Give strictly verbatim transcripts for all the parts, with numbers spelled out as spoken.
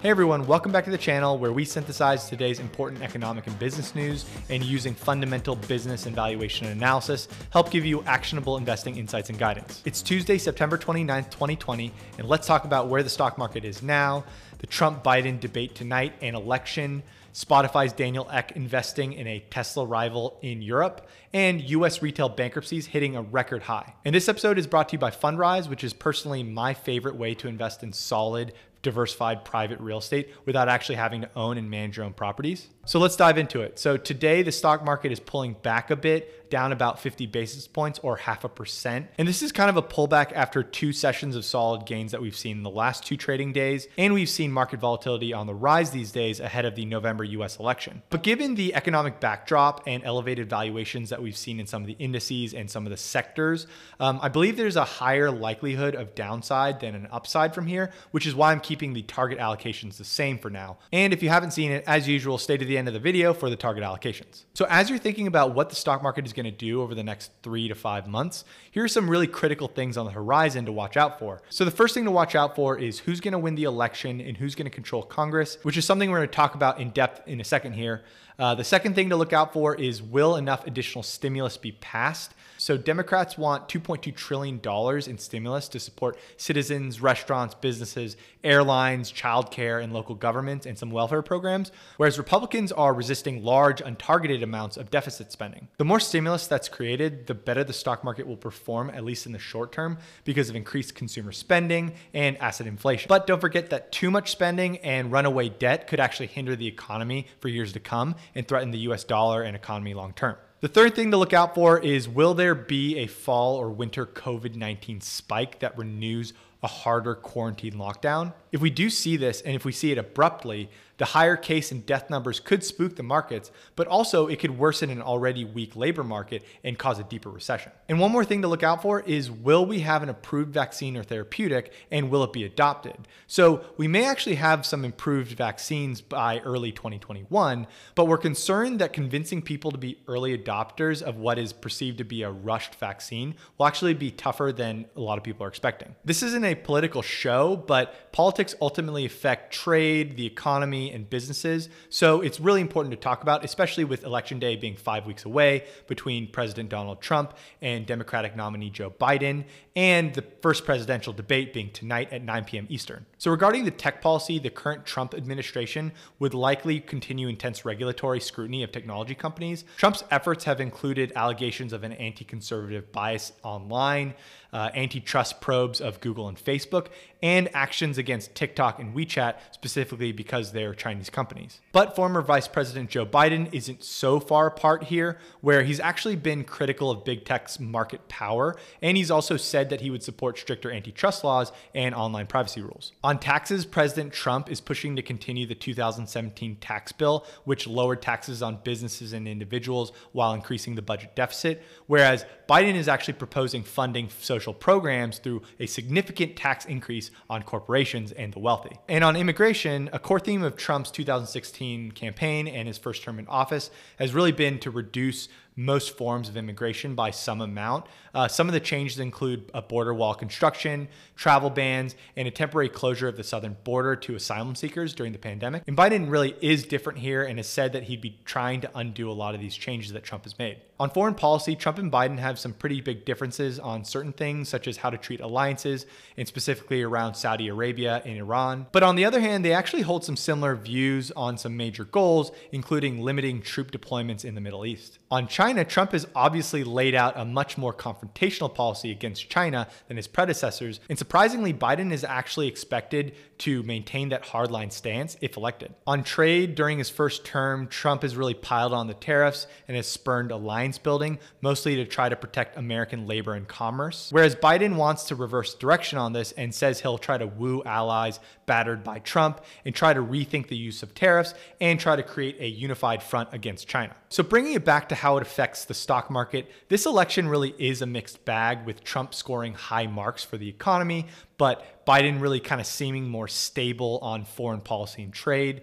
Hey everyone, welcome back to the channel where we synthesize today's important economic and business news and using fundamental business and valuation analysis, help give you actionable investing insights and guidance. It's Tuesday, September twenty-ninth, twenty twenty, and let's talk about where the stock market is now, the Trump-Biden debate tonight and election, Spotify's Daniel Ek investing in a Tesla rival in Europe, and U S retail bankruptcies hitting a record high. And this episode is brought to you by Fundrise, which is personally my favorite way to invest in solid, diversified private real estate without actually having to own and manage your own properties. So let's dive into it. So today the stock market is pulling back a bit, down about fifty basis points or half a percent. And this is kind of a pullback after two sessions of solid gains that we've seen in the last two trading days. And we've seen market volatility on the rise these days ahead of the November U S election. But given the economic backdrop and elevated valuations that we've seen in some of the indices and some of the sectors, um, I believe there's a higher likelihood of downside than an upside from here, which is why I'm keeping the target allocations the same for now. And if you haven't seen it, as usual, stay to the end of the video for the target allocations. So as you're thinking about what the stock market is going to do over the next three to five months, here are some really critical things on the horizon to watch out for. So the first thing to watch out for is who's going to win the election and who's going to control Congress, which is something we're going to talk about in depth in a second here. Uh, the second thing to look out for is, will enough additional stimulus be passed? So Democrats want two point two trillion dollars in stimulus to support citizens, restaurants, businesses, airlines, childcare, and local governments, and some welfare programs, whereas Republicans are resisting large, untargeted amounts of deficit spending. The more stimulus that's created, the better the stock market will perform, at least in the short term, because of increased consumer spending and asset inflation. But don't forget that too much spending and runaway debt could actually hinder the economy for years to come and threaten the U S dollar and economy long term. The third thing to look out for is, will there be a fall or winter COVID nineteen spike that renews a harder quarantine lockdown? If we do see this, and if we see it abruptly, the higher case and death numbers could spook the markets, but also it could worsen an already weak labor market and cause a deeper recession. And one more thing to look out for is, will we have an approved vaccine or therapeutic, and will it be adopted? So we may actually have some improved vaccines by early twenty twenty-one, but we're concerned that convincing people to be early adopters of what is perceived to be a rushed vaccine will actually be tougher than a lot of people are expecting. This isn't a political show, but politics ultimately affect trade, the economy, and businesses. So it's really important to talk about, especially with election day being five weeks away between President Donald Trump and Democratic nominee Joe Biden, and the first presidential debate being tonight at nine p m Eastern. So regarding the tech policy, the current Trump administration would likely continue intense regulatory scrutiny of technology companies. Trump's efforts have included allegations of an anti-conservative bias online, uh, antitrust probes of Google and Facebook, and actions against TikTok and WeChat, specifically because they're Chinese companies. But former Vice President Joe Biden isn't so far apart here, where he's actually been critical of big tech's market power, and he's also said that he would support stricter antitrust laws and online privacy rules. On taxes, President Trump is pushing to continue the two thousand seventeen tax bill, which lowered taxes on businesses and individuals while increasing the budget deficit, whereas Biden is actually proposing funding social programs through a significant tax increase on corporations and the wealthy. And on immigration, a core theme of Trump's two thousand sixteen campaign and his first term in office has really been to reduce most forms of immigration by some amount. Uh, some of the changes include a border wall construction, travel bans, and a temporary closure of the southern border to asylum seekers during the pandemic. And Biden really is different here and has said that he'd be trying to undo a lot of these changes that Trump has made. On foreign policy, Trump and Biden have some pretty big differences on certain things, such as how to treat alliances, and specifically around Saudi Arabia and Iran. But on the other hand, they actually hold some similar views on some major goals, including limiting troop deployments in the Middle East. On China, China, Trump has obviously laid out a much more confrontational policy against China than his predecessors, and surprisingly, Biden is actually expected to maintain that hardline stance if elected. On trade, during his first term, Trump has really piled on the tariffs and has spurned alliance building, mostly to try to protect American labor and commerce, whereas Biden wants to reverse direction on this and says he'll try to woo allies battered by Trump and try to rethink the use of tariffs and try to create a unified front against China. So bringing it back to how it affects affects the stock market, this election really is a mixed bag, with Trump scoring high marks for the economy, but Biden really kind of seeming more stable on foreign policy and trade.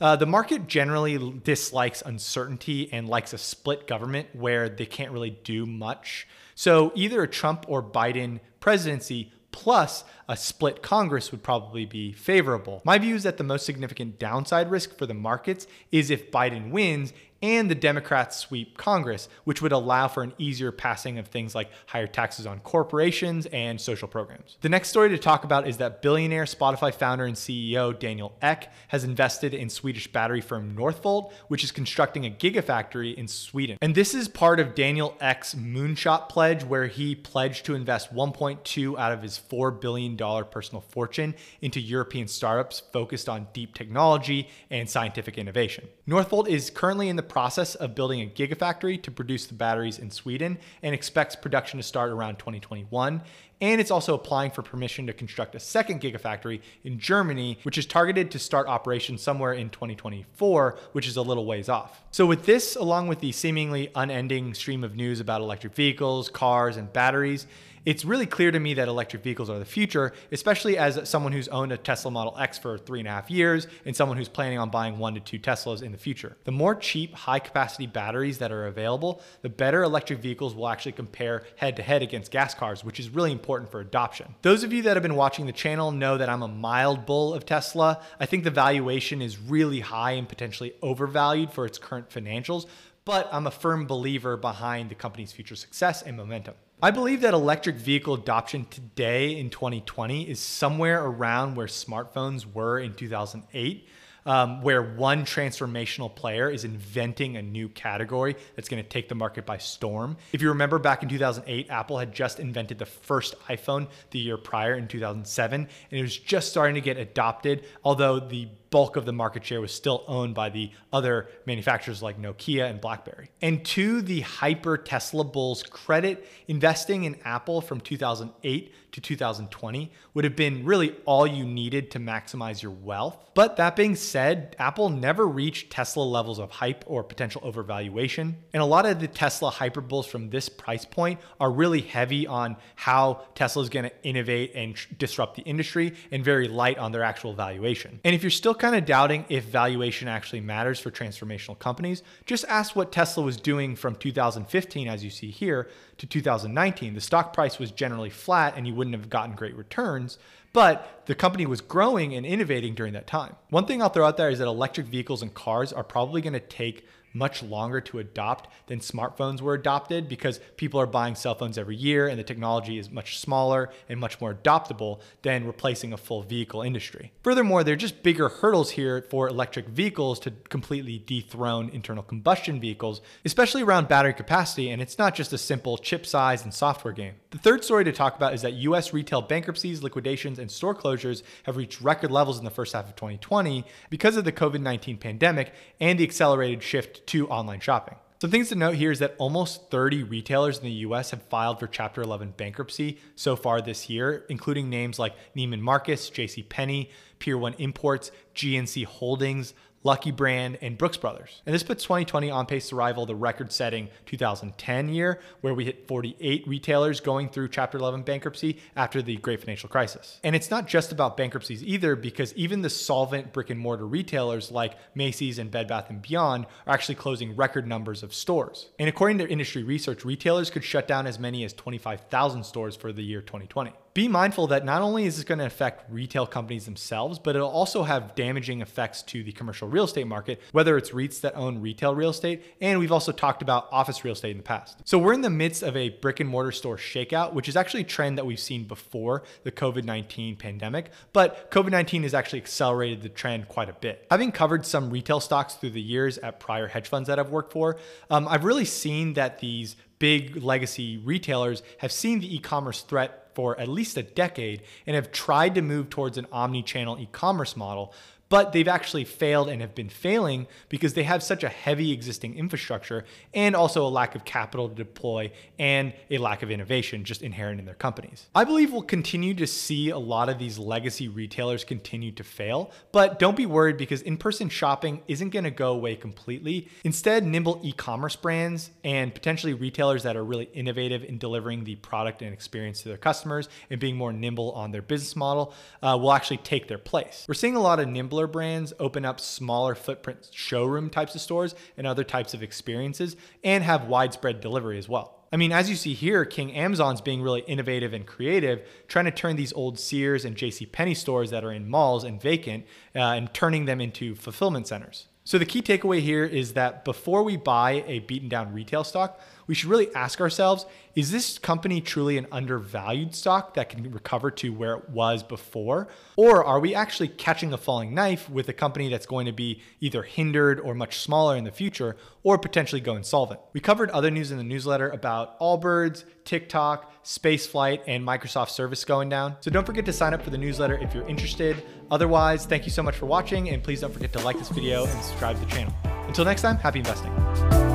Uh, the market generally dislikes uncertainty and likes a split government where they can't really do much. So either a Trump or Biden presidency plus a split Congress would probably be favorable. My view is that the most significant downside risk for the markets is if Biden wins and the Democrats sweep Congress, which would allow for an easier passing of things like higher taxes on corporations and social programs. The next story to talk about is that billionaire Spotify founder and C E O Daniel Ek has invested in Swedish battery firm Northvolt, which is constructing a gigafactory in Sweden. And this is part of Daniel Ek's moonshot pledge, where he pledged to invest one point two out of his four billion dollars personal fortune into European startups focused on deep technology and scientific innovation. Northvolt is currently in the process of building a gigafactory to produce the batteries in Sweden and expects production to start around twenty twenty-one. And it's also applying for permission to construct a second gigafactory in Germany, which is targeted to start operations somewhere in twenty twenty-four, which is a little ways off. So with this, along with the seemingly unending stream of news about electric vehicles, cars, and batteries, it's really clear to me that electric vehicles are the future, especially as someone who's owned a Tesla Model X for three and a half years and someone who's planning on buying one to two Teslas in the future. The more cheap, high capacity batteries that are available, the better electric vehicles will actually compare head to head against gas cars, which is really important for adoption. Those of you that have been watching the channel know that I'm a mild bull of Tesla. I think the valuation is really high and potentially overvalued for its current financials, but I'm a firm believer behind the company's future success and momentum. I believe that electric vehicle adoption today in twenty twenty is somewhere around where smartphones were in two thousand eight, um, where one transformational player is inventing a new category that's going to take the market by storm. If you remember back in two thousand eight, Apple had just invented the first iPhone the year prior in two thousand seven, and it was just starting to get adopted, although the bulk of the market share was still owned by the other manufacturers like Nokia and BlackBerry. And to the hyper Tesla bull's credit, investing in Apple from two thousand eight to two thousand twenty would have been really all you needed to maximize your wealth. But that being said, Apple never reached Tesla levels of hype or potential overvaluation. And a lot of the Tesla hyper bulls from this price point are really heavy on how Tesla is going to innovate and disrupt the industry and very light on their actual valuation. And if you're still kind of doubting if valuation actually matters for transformational companies, just ask what Tesla was doing from two thousand fifteen, as you see here, to two thousand nineteen. The stock price was generally flat and you wouldn't have gotten great returns, but the company was growing and innovating during that time. One thing I'll throw out there is that electric vehicles and cars are probably going to take much longer to adopt than smartphones were adopted, because people are buying cell phones every year and the technology is much smaller and much more adoptable than replacing a full vehicle industry. Furthermore, there are just bigger hurdles here for electric vehicles to completely dethrone internal combustion vehicles, especially around battery capacity, and it's not just a simple chip size and software game. The third story to talk about is that U S retail bankruptcies, liquidations, and store closures have reached record levels in the first half of twenty twenty because of the COVID nineteen pandemic and the accelerated shift to online shopping. Some things to note here is that almost thirty retailers in the U S have filed for Chapter eleven bankruptcy so far this year, including names like Neiman Marcus, JCPenney, Pier one Imports, G N C Holdings, Lucky Brand, and Brooks Brothers. And this puts twenty twenty on pace to rival the record-setting two thousand ten year, where we hit forty-eight retailers going through Chapter eleven bankruptcy after the great financial crisis. And it's not just about bankruptcies either, because even the solvent brick and mortar retailers like Macy's and Bed Bath and Beyond are actually closing record numbers of stores. And according to industry research, retailers could shut down as many as twenty-five thousand stores for the year twenty twenty. Be mindful that not only is this going to affect retail companies themselves, but it'll also have damaging effects to the commercial real estate market, whether it's REITs that own retail real estate, and we've also talked about office real estate in the past. So we're in the midst of a brick and mortar store shakeout, which is actually a trend that we've seen before the COVID nineteen pandemic, but COVID nineteen has actually accelerated the trend quite a bit. Having covered some retail stocks through the years at prior hedge funds that I've worked for, um, I've really seen that these big legacy retailers have seen the e-commerce threat for at least a decade and have tried to move towards an omni-channel e-commerce model, but they've actually failed and have been failing because they have such a heavy existing infrastructure and also a lack of capital to deploy and a lack of innovation just inherent in their companies. I believe we'll continue to see a lot of these legacy retailers continue to fail, but don't be worried because in-person shopping isn't gonna go away completely. Instead, nimble e-commerce brands and potentially retailers that are really innovative in delivering the product and experience to their customers and being more nimble on their business model uh, will actually take their place. We're seeing a lot of nimbler similar brands open up smaller footprint showroom types of stores and other types of experiences and have widespread delivery as well. I mean, as you see here, King Amazon's being really innovative and creative, trying to turn these old Sears and JCPenney stores that are in malls and vacant uh, and turning them into fulfillment centers. So the key takeaway here is that before we buy a beaten down retail stock, we should really ask ourselves, is this company truly an undervalued stock that can recover to where it was before? Or are we actually catching a falling knife with a company that's going to be either hindered or much smaller in the future, or potentially go insolvent? We covered other news in the newsletter about Allbirds, TikTok, Spaceflight, and Microsoft service going down. So don't forget to sign up for the newsletter if you're interested. Otherwise, thank you so much for watching, and please don't forget to like this video and subscribe to the channel. Until next time, happy investing.